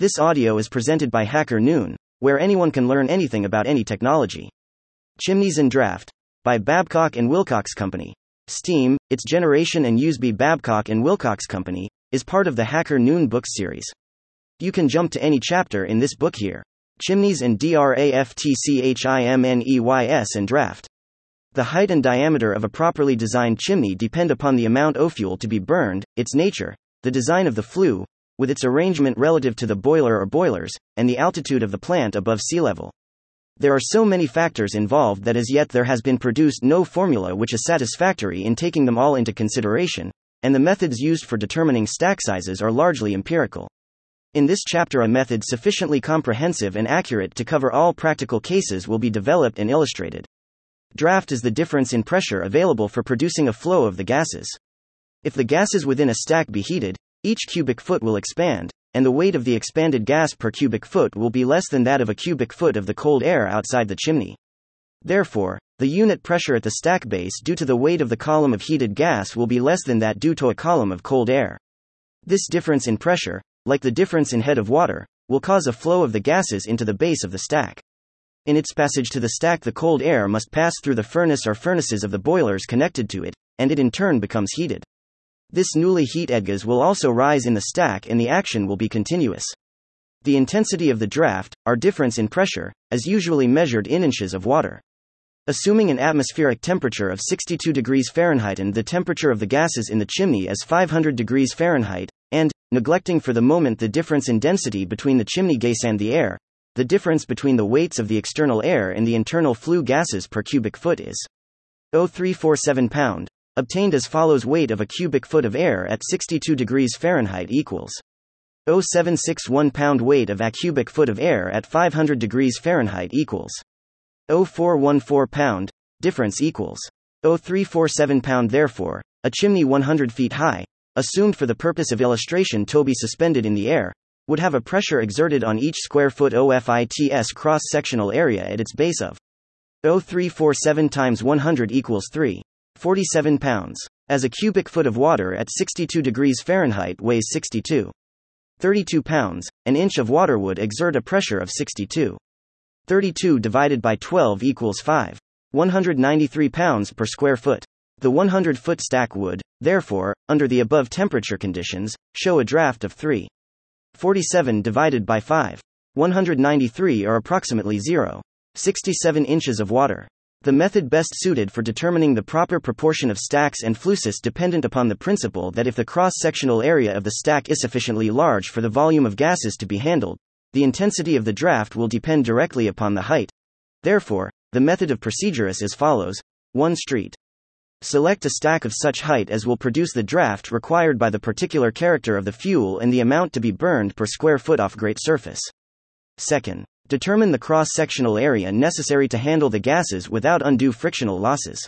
This audio is presented by Hacker Noon, where anyone can learn anything about any technology. Chimneys in Draft, by Babcock and Wilcox Company. Steam: Its Generation and Use by Babcock and Wilcox Company is part of the Hacker Noon book series. You can jump to any chapter in this book here. Chimneys in Draftchimneys and Draft. The height and diameter of a properly designed chimney depend upon the amount of fuel to be burned, its nature, the design of the flue, with its arrangement relative to the boiler or boilers, and the altitude of the plant above sea level. There are so many factors involved that as yet there has been produced no formula which is satisfactory in taking them all into consideration, and the methods used for determining stack sizes are largely empirical. In this chapter, a method sufficiently comprehensive and accurate to cover all practical cases will be developed and illustrated. Draft is the difference in pressure available for producing a flow of the gases. If the gases within a stack be heated, each cubic foot will expand, and the weight of the expanded gas per cubic foot will be less than that of a cubic foot of the cold air outside the chimney. Therefore, the unit pressure at the stack base due to the weight of the column of heated gas will be less than that due to a column of cold air. This difference in pressure, like the difference in head of water, will cause a flow of the gases into the base of the stack. In its passage to the stack, the cold air must pass through the furnace or furnaces of the boilers connected to it, and it in turn becomes heated. This newly heated gas will also rise in the stack, and the action will be continuous. The intensity of the draft, or difference in pressure, is usually measured in inches of water. Assuming an atmospheric temperature of 62 degrees Fahrenheit and the temperature of the gases in the chimney is 500 degrees Fahrenheit, and, neglecting for the moment the difference in density between the chimney gas and the air, the difference between the weights of the external air and the internal flue gases per cubic foot is 0.347 pound. Obtained as follows: weight of a cubic foot of air at 62 degrees Fahrenheit equals 0.761 pound, weight of a cubic foot of air at 500 degrees Fahrenheit equals 0.414 pound, difference equals 0.347 pound. Therefore, a chimney 100 feet high, assumed for the purpose of illustration to be suspended in the air, would have a pressure exerted on each square foot of its cross-sectional area at its base of 0.347 times 100 equals 3.47 pounds. As a cubic foot of water at 62 degrees Fahrenheit weighs 62.32 pounds, an inch of water would exert a pressure of 62.32 divided by 12 equals 5.193 pounds per square foot. The 100-foot stack would, therefore, under the above temperature conditions, show a draft of 3.47 divided by 5.193, or approximately 0.67 inches of water. The method best suited for determining the proper proportion of stacks and flues is dependent upon the principle that if the cross-sectional area of the stack is sufficiently large for the volume of gases to be handled, the intensity of the draft will depend directly upon the height. Therefore, the method of procedure is as follows. 1. Select a stack of such height as will produce the draft required by the particular character of the fuel and the amount to be burned per square foot off grate surface. 2. Determine the cross-sectional area necessary to handle the gases without undue frictional losses.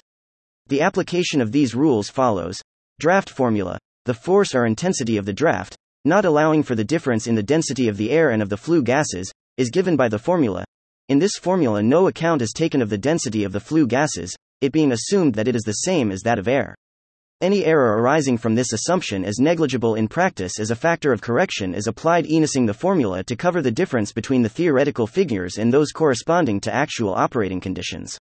The application of these rules follows. Draft formula: the force or intensity of the draft, not allowing for the difference in the density of the air and of the flue gases, is given by the formula. In this formula, no account is taken of the density of the flue gases, it being assumed that it is the same as that of air. Any error arising from this assumption is negligible in practice, as a factor of correction is applied enacting the formula to cover the difference between the theoretical figures and those corresponding to actual operating conditions.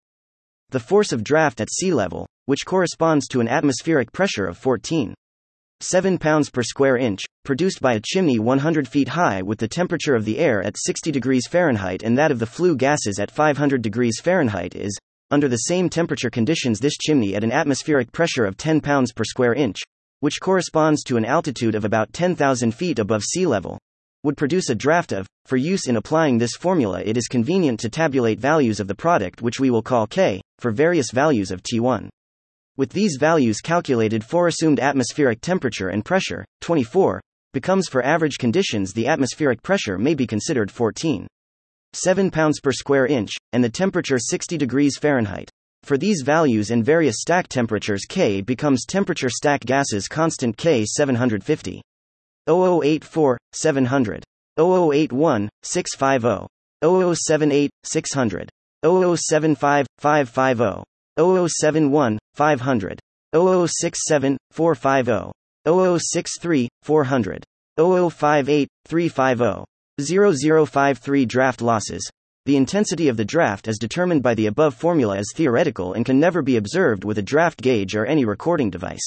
The force of draft at sea level, which corresponds to an atmospheric pressure of 14.7 pounds per square inch, produced by a chimney 100 feet high with the temperature of the air at 60 degrees Fahrenheit and that of the flue gases at 500 degrees Fahrenheit is, under the same temperature conditions, this chimney at an atmospheric pressure of 10 pounds per square inch, which corresponds to an altitude of about 10,000 feet above sea level, would produce a draft of. For use in applying this formula, it is convenient to tabulate values of the product, which we will call K, for various values of T1. With these values calculated for assumed atmospheric temperature and pressure, 24 becomes for average conditions the atmospheric pressure may be considered 14.7 pounds per square inch, and the temperature 60 degrees Fahrenheit. For these values and various stack temperatures, K becomes temperature stack gases constant K 750. 0084, 700. 0081, 650. 0078, 600. 0075, 550. 0071, 500. 0067, 450. 0063, 400. 0058, 350. 0053 Draft losses. The intensity of the draft as determined by the above formula is theoretical and can never be observed with a draft gauge or any recording device.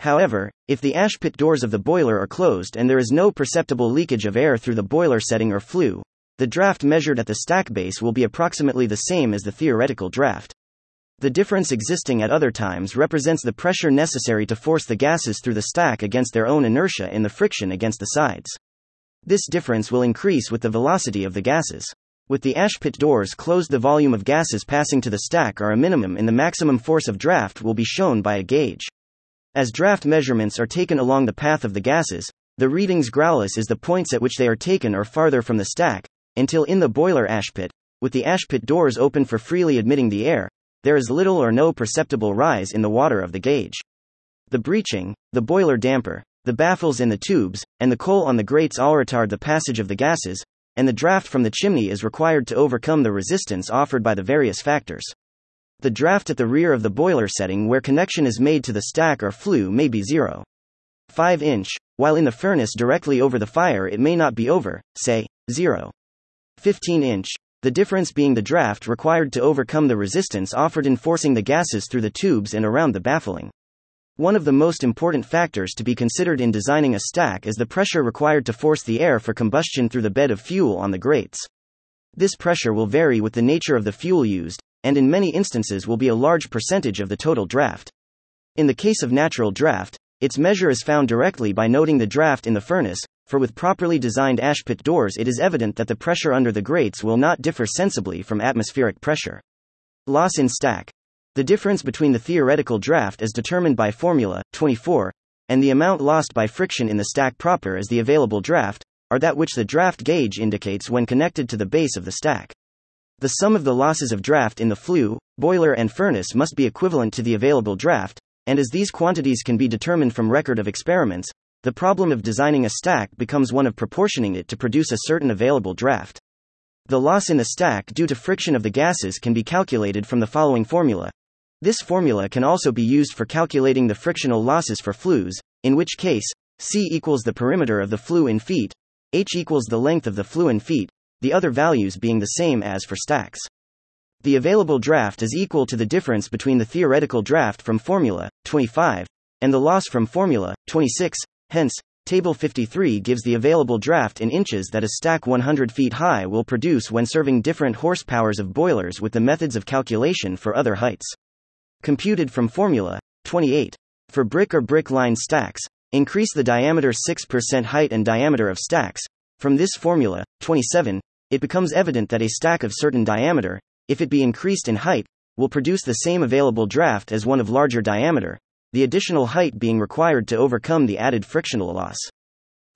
However, if the ash pit doors of the boiler are closed and there is no perceptible leakage of air through the boiler setting or flue, the draft measured at the stack base will be approximately the same as the theoretical draft. The difference existing at other times represents the pressure necessary to force the gases through the stack against their own inertia in the friction against the sides. This difference will increase with the velocity of the gases. With the ash pit doors closed, the volume of gases passing to the stack are a minimum, and the maximum force of draft will be shown by a gauge. As draft measurements are taken along the path of the gases, the readings graulis is the points at which they are taken or farther from the stack, until in the boiler ash pit, with the ash pit doors open for freely admitting the air, there is little or no perceptible rise in the water of the gauge. The breeching, the boiler damper, the baffles in the tubes, and the coal on the grates all retard the passage of the gases, and the draft from the chimney is required to overcome the resistance offered by the various factors. The draft at the rear of the boiler setting where connection is made to the stack or flue may be 0.5 inch, while in the furnace directly over the fire it may not be over, say, 0.15 inch, the difference being the draft required to overcome the resistance offered in forcing the gases through the tubes and around the baffling. One of the most important factors to be considered in designing a stack is the pressure required to force the air for combustion through the bed of fuel on the grates. This pressure will vary with the nature of the fuel used, and in many instances will be a large percentage of the total draft. In the case of natural draft, its measure is found directly by noting the draft in the furnace, for with properly designed ash pit doors it is evident that the pressure under the grates will not differ sensibly from atmospheric pressure. Loss in stack. The difference between the theoretical draft as determined by formula 24 and the amount lost by friction in the stack proper as the available draft are that which the draft gauge indicates when connected to the base of the stack. The sum of the losses of draft in the flue, boiler and furnace must be equivalent to the available draft, and as these quantities can be determined from record of experiments, the problem of designing a stack becomes one of proportioning it to produce a certain available draft. The loss in the stack due to friction of the gases can be calculated from the following formula. This formula can also be used for calculating the frictional losses for flues, in which case, C equals the perimeter of the flue in feet, H equals the length of the flue in feet, the other values being the same as for stacks. The available draft is equal to the difference between the theoretical draft from formula 25 and the loss from formula 26, hence, table 53 gives the available draft in inches that a stack 100 feet high will produce when serving different horsepowers of boilers with the methods of calculation for other heights. Computed from formula 28. For brick or brick-lined stacks, increase the diameter 6% height and diameter of stacks. From this formula 27, it becomes evident that a stack of certain diameter, if it be increased in height, will produce the same available draft as one of larger diameter, the additional height being required to overcome the added frictional loss.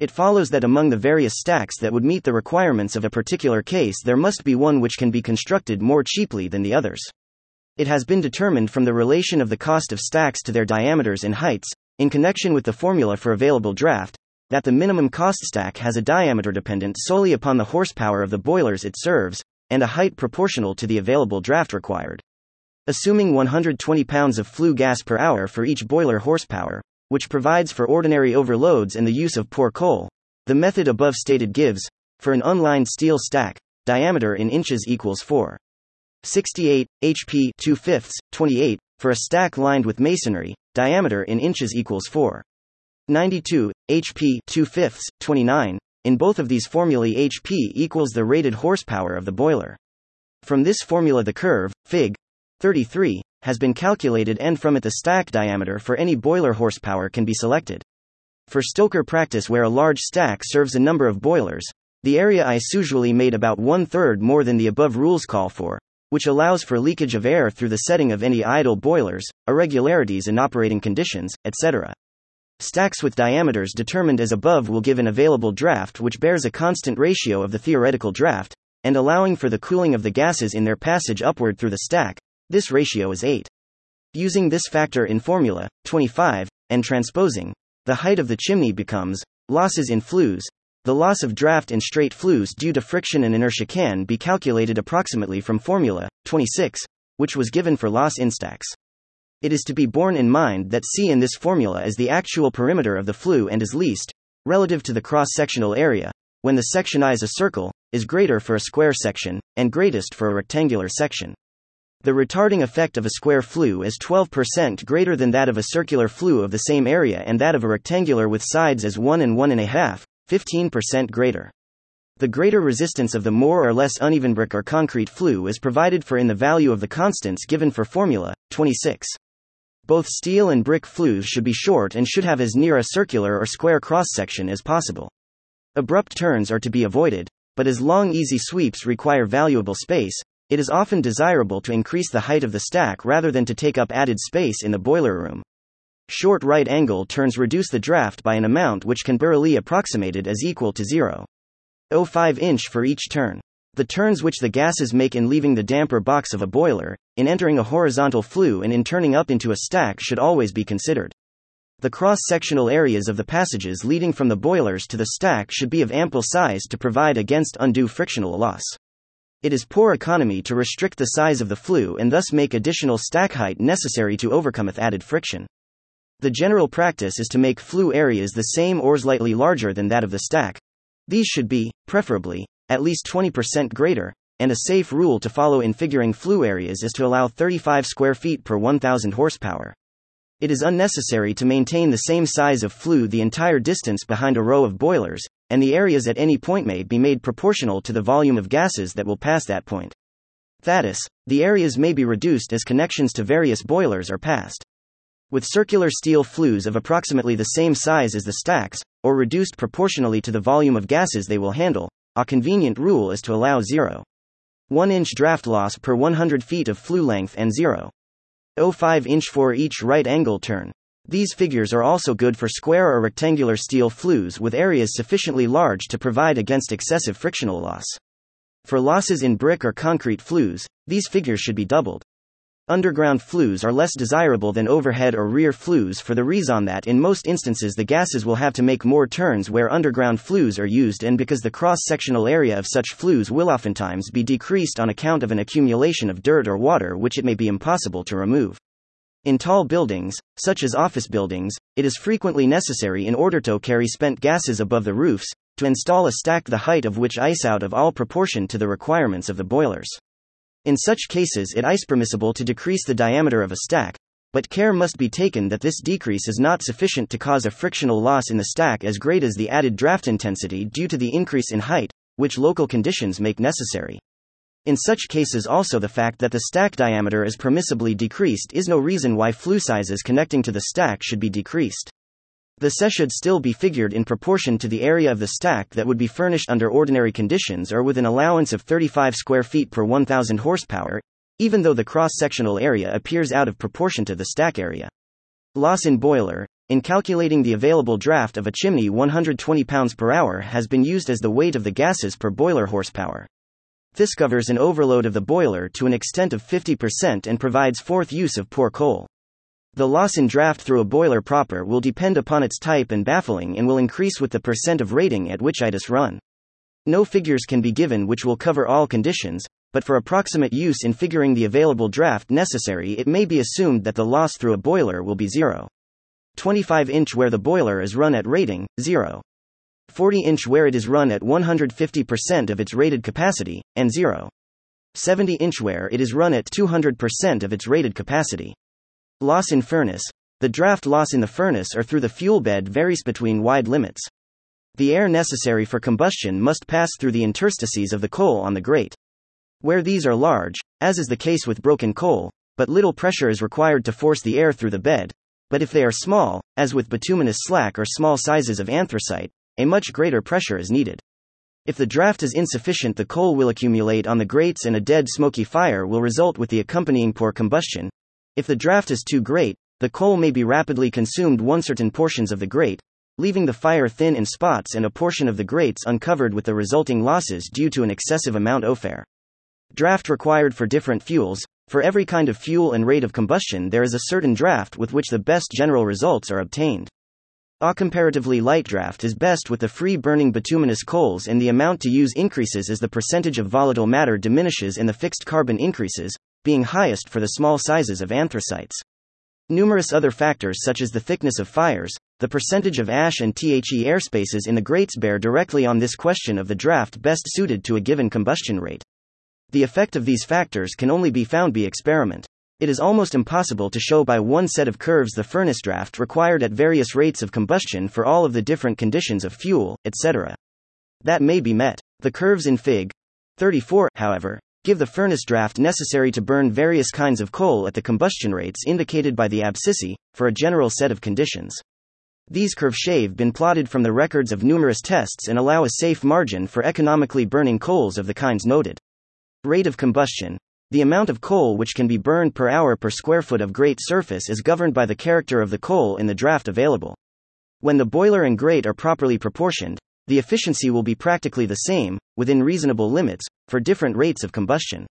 It follows that among the various stacks that would meet the requirements of a particular case, there must be one which can be constructed more cheaply than the others. It has been determined from the relation of the cost of stacks to their diameters and heights, in connection with the formula for available draft, that the minimum cost stack has a diameter dependent solely upon the horsepower of the boilers it serves, and a height proportional to the available draft required. Assuming 120 pounds of flue gas per hour for each boiler horsepower, which provides for ordinary overloads and the use of poor coal, the method above stated gives, for an unlined steel stack, diameter in inches equals 4.68 HP 2/5, 28, for a stack lined with masonry, diameter in inches equals 4.92 HP 2/5, 29, in both of these formulae HP equals the rated horsepower of the boiler. From this formula the curve, Fig. 33, has been calculated and from it the stack diameter for any boiler horsepower can be selected. For stoker practice where a large stack serves a number of boilers, the area is usually made about 1/3 more than the above rules call for, which allows for leakage of air through the setting of any idle boilers, irregularities in operating conditions, etc. Stacks with diameters determined as above will give an available draft which bears a constant ratio of the theoretical draft, and allowing for the cooling of the gases in their passage upward through the stack, this ratio is 8. Using this factor in formula 25, and transposing, the height of the chimney becomes, losses in flues, the loss of draft in straight flues due to friction and inertia can be calculated approximately from formula 26, which was given for loss in stacks. It is to be borne in mind that C in this formula is the actual perimeter of the flue and is least, relative to the cross-sectional area, when the section I is a circle, is greater for a square section, and greatest for a rectangular section. The retarding effect of a square flue is 12% greater than that of a circular flue of the same area, and that of a rectangular with sides as 1 and 1.5, 15% greater. The greater resistance of the more or less uneven brick or concrete flue is provided for in the value of the constants given for formula 26. Both steel and brick flues should be short and should have as near a circular or square cross-section as possible. Abrupt turns are to be avoided, but as long easy sweeps require valuable space, it is often desirable to increase the height of the stack rather than to take up added space in the boiler room. Short right-angle turns reduce the draft by an amount which can be approximated as equal to 0.05 inch for each turn. The turns which the gases make in leaving the damper box of a boiler, in entering a horizontal flue, and in turning up into a stack should always be considered. The cross-sectional areas of the passages leading from the boilers to the stack should be of ample size to provide against undue frictional loss. It is poor economy to restrict the size of the flue and thus make additional stack height necessary to overcome added friction. The general practice is to make flue areas the same or slightly larger than that of the stack. These should be, preferably, at least 20% greater, and a safe rule to follow in figuring flue areas is to allow 35 square feet per 1,000 horsepower. It is unnecessary to maintain the same size of flue the entire distance behind a row of boilers, and the areas at any point may be made proportional to the volume of gases that will pass that point. That is, the areas may be reduced as connections to various boilers are passed. With circular steel flues of approximately the same size as the stacks, or reduced proportionally to the volume of gases they will handle, a convenient rule is to allow 0.1 inch draft loss per 100 feet of flue length and 0.05 inch for each right angle turn. These figures are also good for square or rectangular steel flues with areas sufficiently large to provide against excessive frictional loss. For losses in brick or concrete flues, these figures should be doubled. Underground flues are less desirable than overhead or rear flues for the reason that in most instances the gases will have to make more turns where underground flues are used, and because the cross-sectional area of such flues will oftentimes be decreased on account of an accumulation of dirt or water which it may be impossible to remove. In tall buildings, such as office buildings, it is frequently necessary, in order to carry spent gases above the roofs, to install a stack the height of which is out of all proportion to the requirements of the boilers. In such cases it is permissible to decrease the diameter of a stack, but care must be taken that this decrease is not sufficient to cause a frictional loss in the stack as great as the added draft intensity due to the increase in height, which local conditions make necessary. In such cases also the fact that the stack diameter is permissibly decreased is no reason why flue sizes connecting to the stack should be decreased. The SE should still be figured in proportion to the area of the stack that would be furnished under ordinary conditions, or with an allowance of 35 square feet per 1,000 horsepower, even though the cross-sectional area appears out of proportion to the stack area. Loss in boiler. In calculating the available draft of a chimney, 120 pounds per hour has been used as the weight of the gases per boiler horsepower. This covers an overload of the boiler to an extent of 50% and provides fourth use of poor coal. The loss in draft through a boiler proper will depend upon its type and baffling and will increase with the percent of rating at which it is run. No figures can be given which will cover all conditions, but for approximate use in figuring the available draft necessary it may be assumed that the loss through a boiler will be 0.25 inch where the boiler is run at rating, 0.40 inch where it is run at 150% of its rated capacity, and 0.70 inch where it is run at 200% of its rated capacity. Loss in furnace. The draft loss in the furnace or through the fuel bed varies between wide limits. The air necessary for combustion must pass through the interstices of the coal on the grate. Where these are large, as is the case with broken coal, but little pressure is required to force the air through the bed, but if they are small, as with bituminous slack or small sizes of anthracite, a much greater pressure is needed. If the draft is insufficient, the coal will accumulate on the grates and a dead smoky fire will result with the accompanying poor combustion. If the draft is too great, the coal may be rapidly consumed on certain portions of the grate, leaving the fire thin in spots and a portion of the grates uncovered, with the resulting losses due to an excessive amount of air. Draft required for different fuels. For every kind of fuel and rate of combustion there is a certain draft with which the best general results are obtained. A comparatively light draft is best with the free-burning bituminous coals, and the amount to use increases as the percentage of volatile matter diminishes and the fixed carbon increases, being highest for the small sizes of anthracites. Numerous other factors such as the thickness of fires, the percentage of ash and the airspaces in the grates bear directly on this question of the draft best suited to a given combustion rate. The effect of these factors can only be found by experiment. It is almost impossible to show by one set of curves the furnace draft required at various rates of combustion for all of the different conditions of fuel, etc. That may be met. The curves in Fig. 34, however, give the furnace draft necessary to burn various kinds of coal at the combustion rates indicated by the abscissae, for a general set of conditions. These curves have been plotted from the records of numerous tests and allow a safe margin for economically burning coals of the kinds noted. Rate of combustion. The amount of coal which can be burned per hour per square foot of grate surface is governed by the character of the coal in the draft available. When the boiler and grate are properly proportioned, the efficiency will be practically the same, within reasonable limits, for different rates of combustion.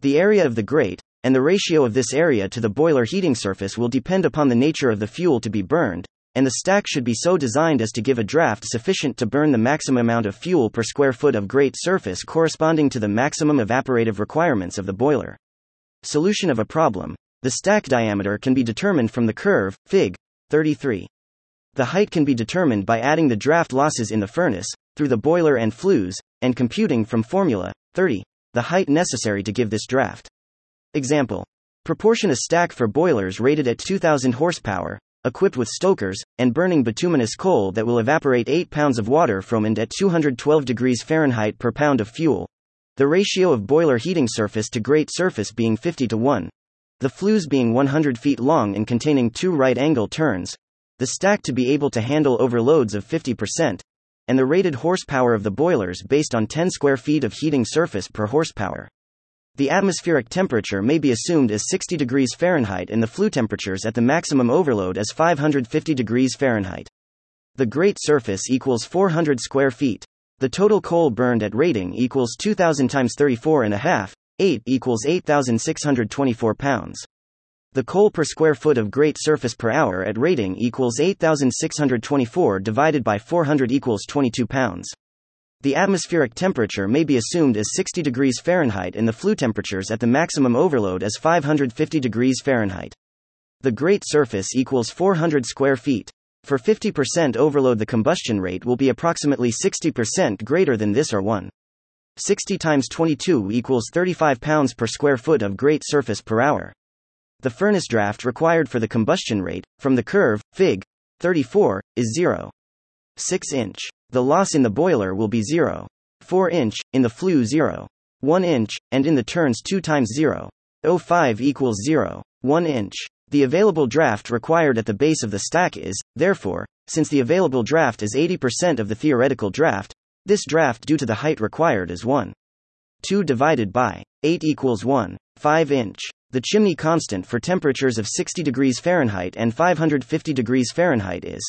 The area of the grate, and the ratio of this area to the boiler heating surface will depend upon the nature of the fuel to be burned, and the stack should be so designed as to give a draft sufficient to burn the maximum amount of fuel per square foot of grate surface corresponding to the maximum evaporative requirements of the boiler. Solution of a problem. The stack diameter can be determined from the curve, Fig. 33. The height can be determined by adding the draft losses in the furnace, through the boiler and flues, and computing from formula 30, the height necessary to give this draft. Example. Proportion a stack for boilers rated at 2,000 horsepower, equipped with stokers, and burning bituminous coal that will evaporate 8 pounds of water from and at 212 degrees Fahrenheit per pound of fuel. The ratio of boiler heating surface to grate surface being 50 to 1. The flues being 100 feet long and containing 2 right-angle turns. The stack to be able to handle overloads of 50%, and the rated horsepower of the boilers based on 10 square feet of heating surface per horsepower. The atmospheric temperature may be assumed as 60 degrees Fahrenheit and the flue temperatures at the maximum overload as 550 degrees Fahrenheit. The grate surface equals 400 square feet. The total coal burned at rating equals 2,000 times 34.5, 8 equals 8,624 pounds. The coal per square foot of grate surface per hour at rating equals 8,624 divided by 400 equals 22 pounds. The atmospheric temperature may be assumed as 60 degrees Fahrenheit and the flue temperatures at the maximum overload as 550 degrees Fahrenheit. The grate surface equals 400 square feet. For 50% overload, the combustion rate will be approximately 60% greater than this or 1.60 times 22 equals 35 pounds per square foot of grate surface per hour. The furnace draft required for the combustion rate, from the curve, Fig. 34, is 0.6 inch. The loss in the boiler will be 0.4 inch, in the flue 0.1 inch, and in the turns 2 times 0.05 equals 0.1 inch. The available draft required at the base of the stack is, therefore, since the available draft is 80% of the theoretical draft, this draft due to the height required is 1.2 divided by 8 equals 1.5 inch. The chimney constant for temperatures of 60 degrees Fahrenheit and 550 degrees Fahrenheit is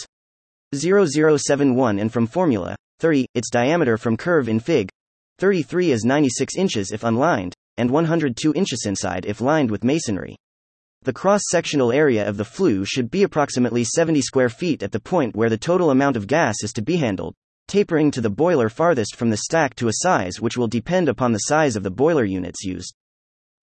0.0071, and from formula 30, its diameter from curve in Fig. 33 is 96 inches if unlined, and 102 inches inside if lined with masonry. The cross-sectional area of the flue should be approximately 70 square feet at the point where the total amount of gas is to be handled, tapering to the boiler farthest from the stack to a size which will depend upon the size of the boiler units used.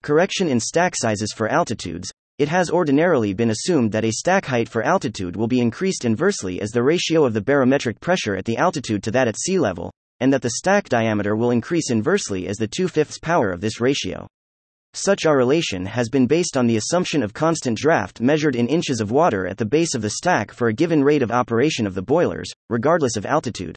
Correction in stack sizes for altitudes. It has ordinarily been assumed that a stack height for altitude will be increased inversely as the ratio of the barometric pressure at the altitude to that at sea level, and that the stack diameter will increase inversely as the 2/5 power of this ratio. Such a relation has been based on the assumption of constant draft measured in inches of water at the base of the stack for a given rate of operation of the boilers, regardless of altitude.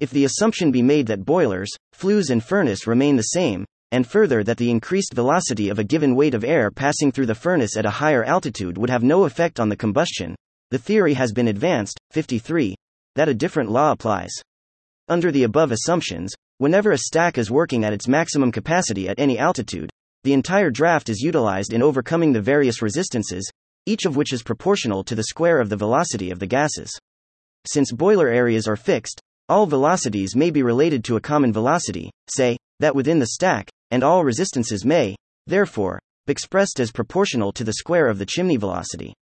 If the assumption be made that boilers, flues and furnace remain the same, and further that the increased velocity of a given weight of air passing through the furnace at a higher altitude would have no effect on the combustion, the theory has been advanced, 53, that a different law applies. Under the above assumptions, whenever a stack is working at its maximum capacity at any altitude, the entire draft is utilized in overcoming the various resistances, each of which is proportional to the square of the velocity of the gases. Since boiler areas are fixed, all velocities may be related to a common velocity, say, that within the stack, and all resistances may, therefore, be expressed as proportional to the square of the chimney velocity.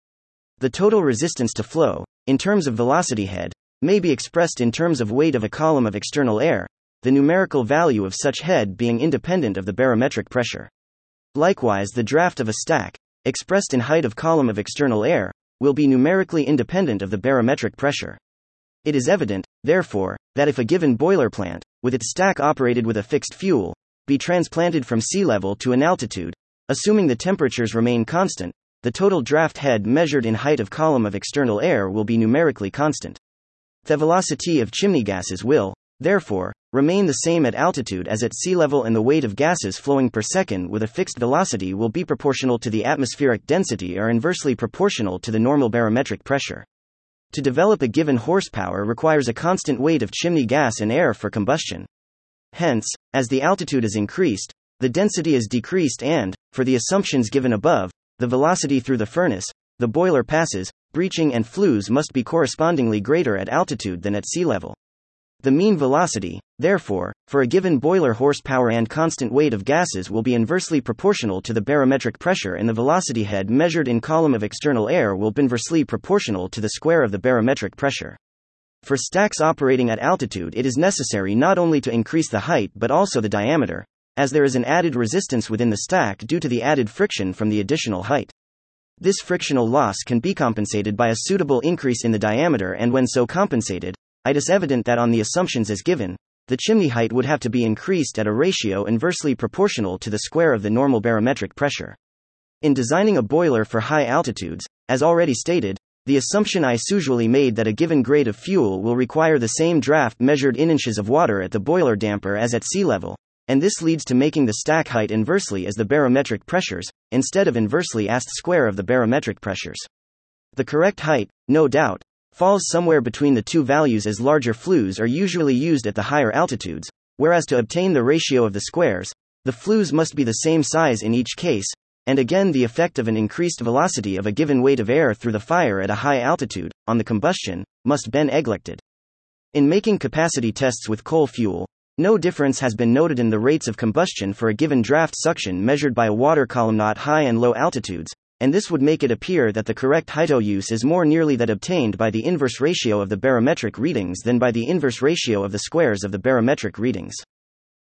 The total resistance to flow, in terms of velocity head, may be expressed in terms of weight of a column of external air, the numerical value of such head being independent of the barometric pressure. Likewise, the draft of a stack, expressed in height of column of external air, will be numerically independent of the barometric pressure. It is evident, therefore, that if a given boiler plant, with its stack operated with a fixed fuel, be transplanted from sea level to an altitude, assuming the temperatures remain constant, the total draft head measured in height of column of external air will be numerically constant. The velocity of chimney gases will, therefore, remain the same at altitude as at sea level, and the weight of gases flowing per second with a fixed velocity will be proportional to the atmospheric density or inversely proportional to the normal barometric pressure. To develop a given horsepower requires a constant weight of chimney gas and air for combustion. Hence, as the altitude is increased, the density is decreased and, for the assumptions given above, the velocity through the furnace, the boiler passes, breaching and flues must be correspondingly greater at altitude than at sea level. The mean velocity, therefore, for a given boiler horsepower and constant weight of gases will be inversely proportional to the barometric pressure, and the velocity head measured in column of external air will be inversely proportional to the square of the barometric pressure. For stacks operating at altitude, it is necessary not only to increase the height but also the diameter, as there is an added resistance within the stack due to the added friction from the additional height. This frictional loss can be compensated by a suitable increase in the diameter, and when so compensated, it is evident that on the assumptions as given, the chimney height would have to be increased at a ratio inversely proportional to the square of the normal barometric pressure. In designing a boiler for high altitudes, as already stated, the assumption is usually made that a given grade of fuel will require the same draft measured in inches of water at the boiler damper as at sea level, and this leads to making the stack height inversely as the barometric pressures, instead of inversely as the square of the barometric pressures. The correct height, no doubt, falls somewhere between the two values, as larger flues are usually used at the higher altitudes, whereas to obtain the ratio of the squares, the flues must be the same size in each case, and again the effect of an increased velocity of a given weight of air through the fire at a high altitude, on the combustion, must be neglected. In making capacity tests with coal fuel, no difference has been noted in the rates of combustion for a given draft suction measured by a water column at high and low altitudes, and this would make it appear that the correct height use is more nearly that obtained by the inverse ratio of the barometric readings than by the inverse ratio of the squares of the barometric readings.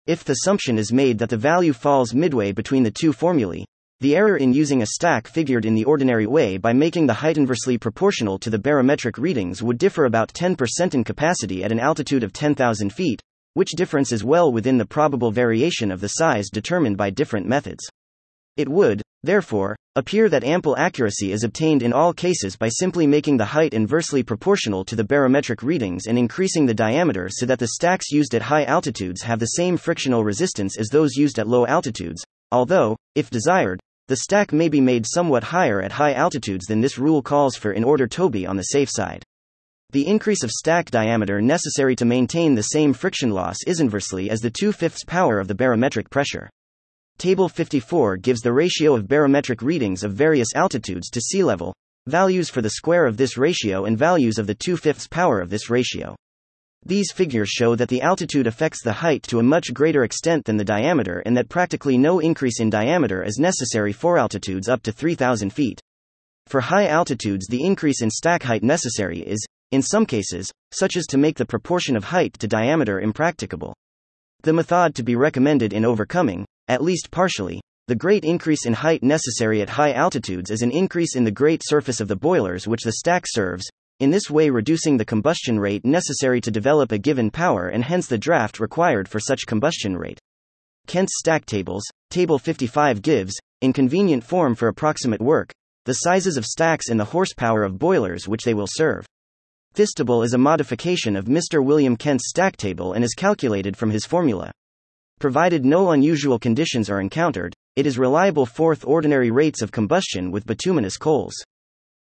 If the assumption is made that the value falls midway between the two formulae, the error in using a stack figured in the ordinary way by making the height inversely proportional to the barometric readings would differ about 10% in capacity at an altitude of 10,000 feet, which difference is well within the probable variation of the size determined by different methods. It would, therefore, appear that ample accuracy is obtained in all cases by simply making the height inversely proportional to the barometric readings and increasing the diameter so that the stacks used at high altitudes have the same frictional resistance as those used at low altitudes, although, if desired, the stack may be made somewhat higher at high altitudes than this rule calls for in order to be on the safe side. The increase of stack diameter necessary to maintain the same friction loss is inversely as the 2/5 power of the barometric pressure. Table 54 gives the ratio of barometric readings of various altitudes to sea level, values for the square of this ratio and values of the 2/5 power of this ratio. These figures show that the altitude affects the height to a much greater extent than the diameter, and that practically no increase in diameter is necessary for altitudes up to 3,000 feet. For high altitudes, the increase in stack height necessary is, in some cases, such as to make the proportion of height to diameter impracticable. The method to be recommended in overcoming, at least partially, the great increase in height necessary at high altitudes is an increase in the great surface of the boilers which the stack serves, in this way reducing the combustion rate necessary to develop a given power and hence the draft required for such combustion rate. Kent's stack tables, Table 55 gives, in convenient form for approximate work, the sizes of stacks and the horsepower of boilers which they will serve. This table is a modification of Mr. William Kent's stack table and is calculated from his formula. Provided no unusual conditions are encountered, it is reliable for ordinary rates of combustion with bituminous coals.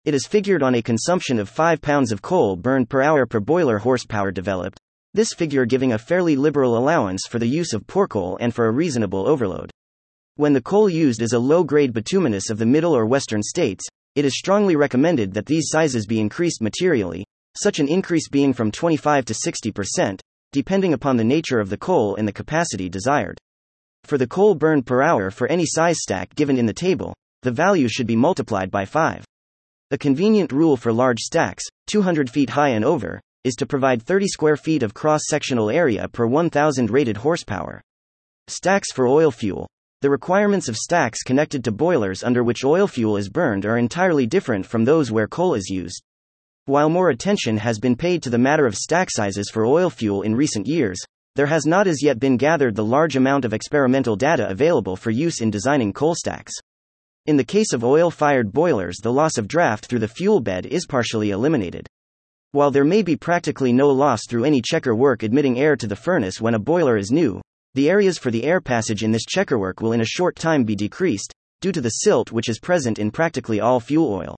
It is figured on a consumption of 5 pounds of coal burned per hour per boiler horsepower developed, this figure giving a fairly liberal allowance for the use of poor coal and for a reasonable overload. When the coal used is a low-grade bituminous of the middle or western states, it is strongly recommended that these sizes be increased materially, such an increase being from 25 to 60%, depending upon the nature of the coal and the capacity desired. For the coal burned per hour for any size stack given in the table, the value should be multiplied by 5. A convenient rule for large stacks, 200 feet high and over, is to provide 30 square feet of cross-sectional area per 1,000 rated horsepower. Stacks for oil fuel. the requirements of stacks connected to boilers under which oil fuel is burned are entirely different from those where coal is used. While more attention has been paid to the matter of stack sizes for oil fuel in recent years, there has not as yet been gathered the large amount of experimental data available for use in designing coal stacks. In the case of oil-fired boilers, the loss of draft through the fuel bed is partially eliminated. While there may be practically no loss through any checkerwork admitting air to the furnace when a boiler is new, the areas for the air passage in this checkerwork will in a short time be decreased, due to the silt which is present in practically all fuel oil.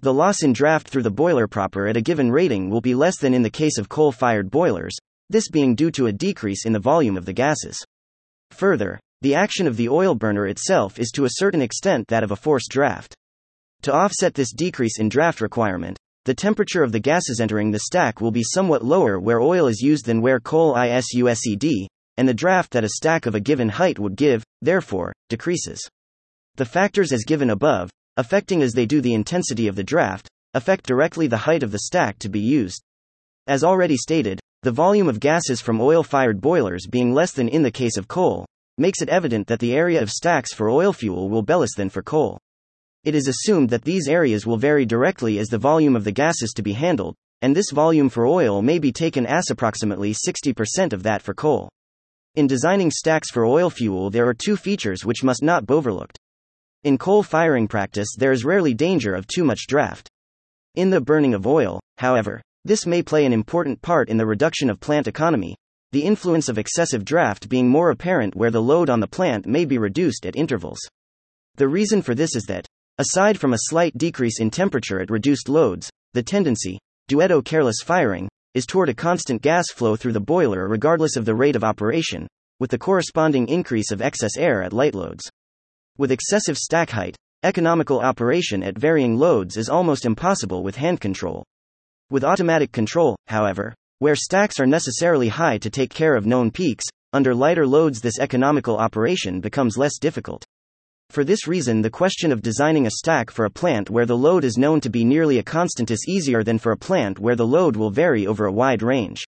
The loss in draft through the boiler proper at a given rating will be less than in the case of coal-fired boilers, this being due to a decrease in the volume of the gases. Further, the action of the oil burner itself is to a certain extent that of a forced draft. To offset this decrease in draft requirement, the temperature of the gases entering the stack will be somewhat lower where oil is used than where coal is used, and the draft that a stack of a given height would give, therefore, decreases. The factors as given above, affecting as they do the intensity of the draft, affect directly the height of the stack to be used. As already stated, the volume of gases from oil-fired boilers being less than in the case of coal, makes it evident that the area of stacks for oil fuel will be less than for coal. It is assumed that these areas will vary directly as the volume of the gases to be handled, and this volume for oil may be taken as approximately 60% of that for coal. In designing stacks for oil fuel, there are two features which must not be overlooked. In coal firing practice, there is rarely danger of too much draft. In the burning of oil, however, this may play an important part in the reduction of plant economy, the influence of excessive draft being more apparent where the load on the plant may be reduced at intervals. The reason for this is that, aside from a slight decrease in temperature at reduced loads, the tendency, due to careless firing, is toward a constant gas flow through the boiler regardless of the rate of operation, with the corresponding increase of excess air at light loads. With excessive stack height, economical operation at varying loads is almost impossible with hand control. With automatic control, however, where stacks are necessarily high to take care of known peaks, under lighter loads this economical operation becomes less difficult. For this reason, the question of designing a stack for a plant where the load is known to be nearly a constant is easier than for a plant where the load will vary over a wide range.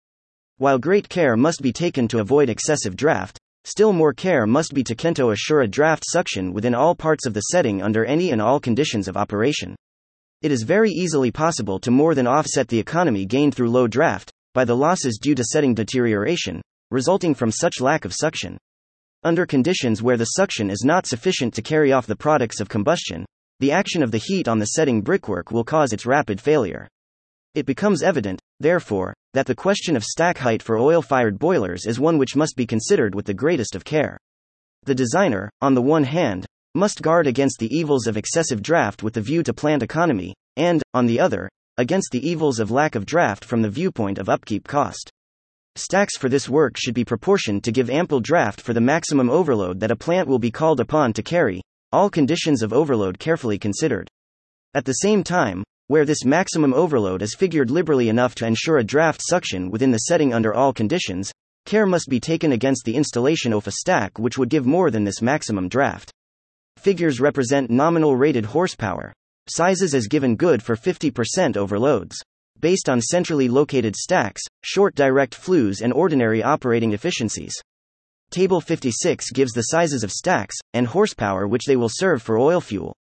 While great care must be taken to avoid excessive draft, still more care must be taken to assure a draft suction within all parts of the setting under any and all conditions of operation. It is very easily possible to more than offset the economy gained through low draft, by the losses due to setting deterioration, resulting from such lack of suction. Under conditions where the suction is not sufficient to carry off the products of combustion, the action of the heat on the setting brickwork will cause its rapid failure. It becomes evident, therefore, that the question of stack height for oil-fired boilers is one which must be considered with the greatest of care. The designer, on the one hand, must guard against the evils of excessive draft with the view to plant economy, and, on the other, against the evils of lack of draft from the viewpoint of upkeep cost. Stacks for this work should be proportioned to give ample draft for the maximum overload that a plant will be called upon to carry, all conditions of overload carefully considered. At the same time, where this maximum overload is figured liberally enough to ensure a draft suction within the setting under all conditions, care must be taken against the installation of a stack which would give more than this maximum draft. Figures represent nominal rated horsepower. Sizes as given good for 50% overloads. Based on centrally located stacks, short direct flues and ordinary operating efficiencies. Table 56 gives the sizes of stacks, and horsepower which they will serve for oil fuel.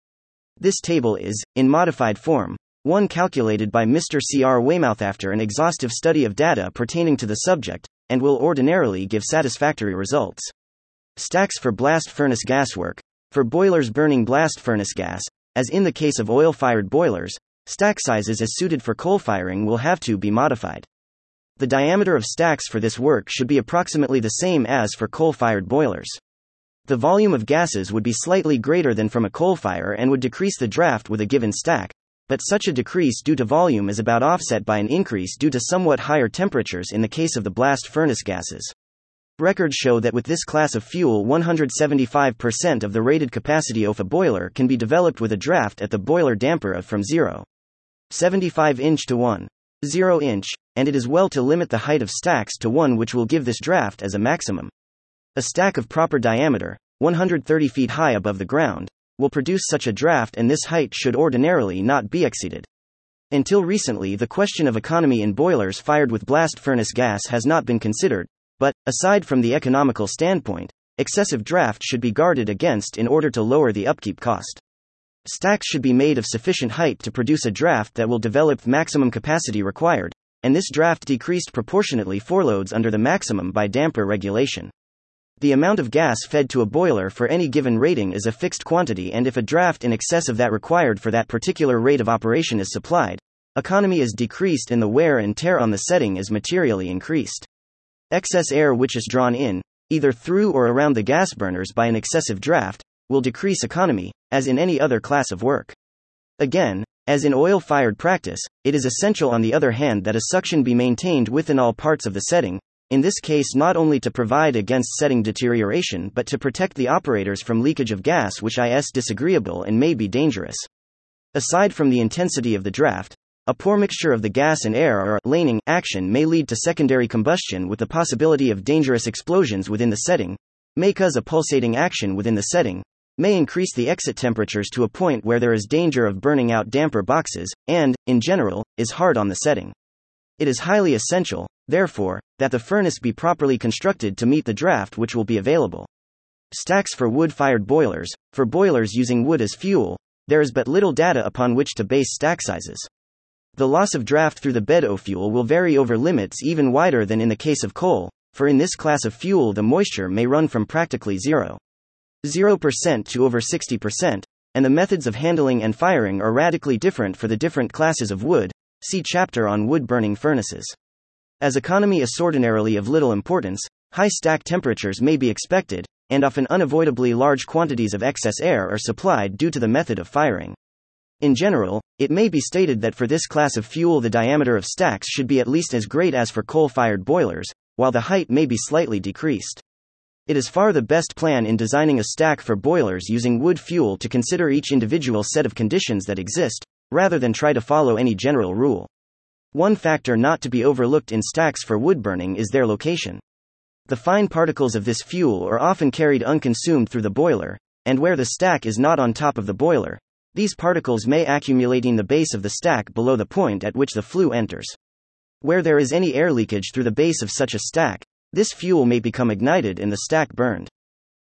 This table is, in modified form, one calculated by Mr. C. R. Weymouth after an exhaustive study of data pertaining to the subject, and will ordinarily give satisfactory results. Stacks for blast furnace gas work. For boilers burning blast furnace gas, as in the case of oil-fired boilers, stack sizes as suited for coal firing will have to be modified. The diameter of stacks for this work should be approximately the same as for coal-fired boilers. The volume of gases would be slightly greater than from a coal fire and would decrease the draft with a given stack, but such a decrease due to volume is about offset by an increase due to somewhat higher temperatures in the case of the blast furnace gases. Records show that with this class of fuel, 175% of the rated capacity of a boiler can be developed with a draft at the boiler damper of from 0.75 inch to 1.0 inch, and it is well to limit the height of stacks to one which will give this draft as a maximum. A stack of proper diameter, 130 feet high above the ground, will produce such a draft, and this height should ordinarily not be exceeded. Until recently, the question of economy in boilers fired with blast furnace gas has not been considered, but, aside from the economical standpoint, Excessive draft should be guarded against in order to lower the upkeep cost. Stacks should be made of sufficient height to produce a draft that will develop the maximum capacity required, and this draft decreased proportionately for loads under the maximum by damper regulation. The amount of gas fed to a boiler for any given rating is a fixed quantity, and if a draft in excess of that required for that particular rate of operation is supplied, economy is decreased and the wear and tear on the setting is materially increased. Excess air which is drawn in, either through or around the gas burners by an excessive draft, will decrease economy, as in any other class of work. Again, as in oil-fired practice, it is essential on the other hand that a suction be maintained within all parts of the setting, in this case not only to provide against setting deterioration but to protect the operators from leakage of gas which is disagreeable and may be dangerous. Aside from the intensity of the draft, a poor mixture of the gas and air or laning action may lead to secondary combustion with the possibility of dangerous explosions within the setting, may cause a pulsating action within the setting, may increase the exit temperatures to a point where there is danger of burning out damper boxes, and, in general, is hard on the setting. It is highly essential, therefore, that the furnace be properly constructed to meet the draft which will be available. Stacks for wood-fired boilers. For boilers using wood as fuel, there is but little data upon which to base stack sizes. The loss of draft through the bed of fuel will vary over limits even wider than in the case of coal, for in this class of fuel the moisture may run from practically 0.0% to over 60%, and the methods of handling and firing are radically different for the different classes of wood, see chapter on wood-burning furnaces. As economy is ordinarily of little importance, high stack temperatures may be expected, and often unavoidably large quantities of excess air are supplied due to the method of firing. In general, it may be stated that for this class of fuel the diameter of stacks should be at least as great as for coal-fired boilers, while the height may be slightly decreased. It is far the best plan in designing a stack for boilers using wood fuel to consider each individual set of conditions that exist, rather than try to follow any general rule. One factor not to be overlooked in stacks for wood burning is their location. The fine particles of this fuel are often carried unconsumed through the boiler, and where the stack is not on top of the boiler, these particles may accumulate in the base of the stack below the point at which the flue enters. Where there is any air leakage through the base of such a stack, this fuel may become ignited and the stack burned.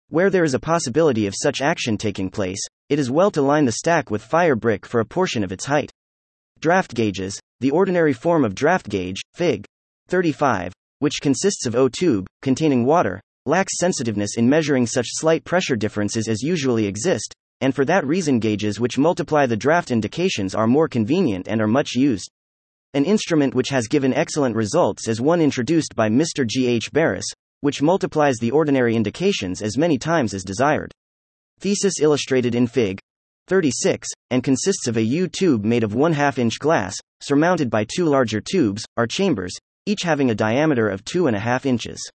Where there is a possibility of such action taking place, it is well to line the stack with fire brick for a portion of its height. Draft gauges. The ordinary form of draft gauge, Fig. 35, which consists of a tube containing water, lacks sensitiveness in measuring such slight pressure differences as usually exist, and for that reason gauges which multiply the draft indications are more convenient and are much used. An instrument which has given excellent results is one introduced by Mr. G. H. Barris, which multiplies the ordinary indications as many times as desired. Thesis illustrated in Fig. 36, and consists of a U-tube made of 1/2-inch glass, surmounted by two larger tubes, or chambers, each having a diameter of 2.5 inches.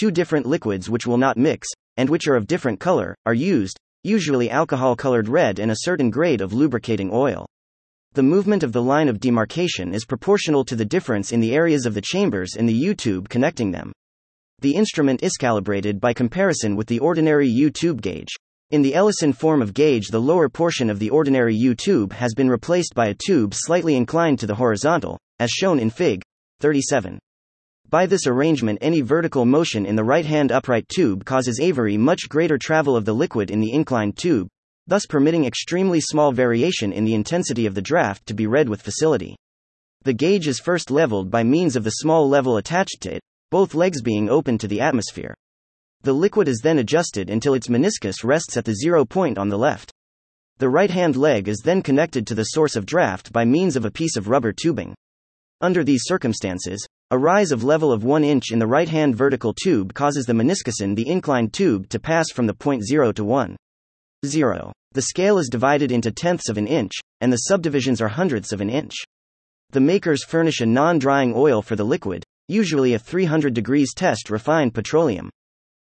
Two different liquids which will not mix, and which are of different color, are used, usually alcohol colored red and a certain grade of lubricating oil. The movement of the line of demarcation is proportional to the difference in the areas of the chambers and the U-tube connecting them. The instrument is calibrated by comparison with the ordinary U-tube gauge. In the Ellison form of gauge, the lower portion of the ordinary U-tube has been replaced by a tube slightly inclined to the horizontal, as shown in Fig. 37. By this arrangement, any vertical motion in the right-hand upright tube causes a very much greater travel of the liquid in the inclined tube, thus permitting extremely small variation in the intensity of the draft to be read with facility. The gauge is first leveled by means of the small level attached to it, both legs being open to the atmosphere. The liquid is then adjusted until its meniscus rests at the 0 point on the left. The right-hand leg is then connected to the source of draft by means of a piece of rubber tubing. Under these circumstances, a rise of level of 1 inch in the right-hand vertical tube causes the meniscus in the inclined tube to pass from the point 0 to 1. 0. The scale is divided into 1/10 of an inch, and the subdivisions are 100ths of an inch. The makers furnish a non-drying oil for the liquid, usually a 300 degrees test refined petroleum.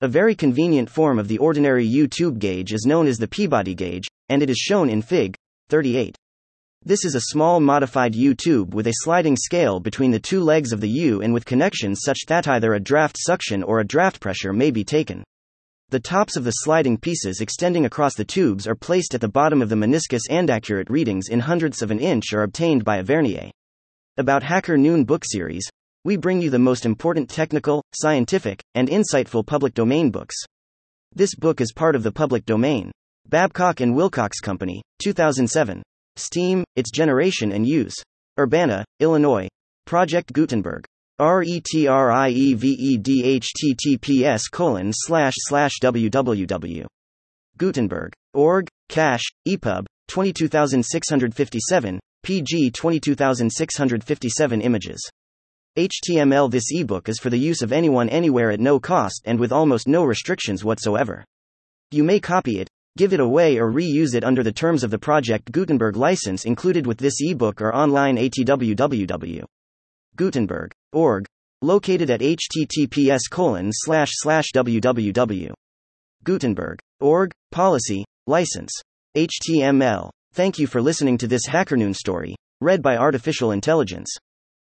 A very convenient form of the ordinary U-tube gauge is known as the Peabody gauge, and it is shown in Fig. 38. This is a small modified U-tube with a sliding scale between the two legs of the U and with connections such that either a draft suction or a draft pressure may be taken. The tops of the sliding pieces extending across the tubes are placed at the bottom of the meniscus, and accurate readings in 100ths of an inch are obtained by a vernier. About Hacker Noon book series, we bring you the most important technical, scientific, and insightful public domain books. This book is part of the public domain. Babcock and Wilcox Company, 2007. Steam: Its Generation and Use. Urbana, Illinois. Project Gutenberg. retrievedhttps://www.gutenberg.org, cache, EPUB, 22657, PG 22657 images. HTML. This ebook is for the use of anyone anywhere at no cost and with almost no restrictions whatsoever. You may copy it, give it away, or reuse it under the terms of the Project Gutenberg license included with this ebook or online at www.gutenberg.org, located at https://www.gutenberg.org, policy, license, HTML. Thank you for listening to this Hacker Noon story, read by Artificial Intelligence.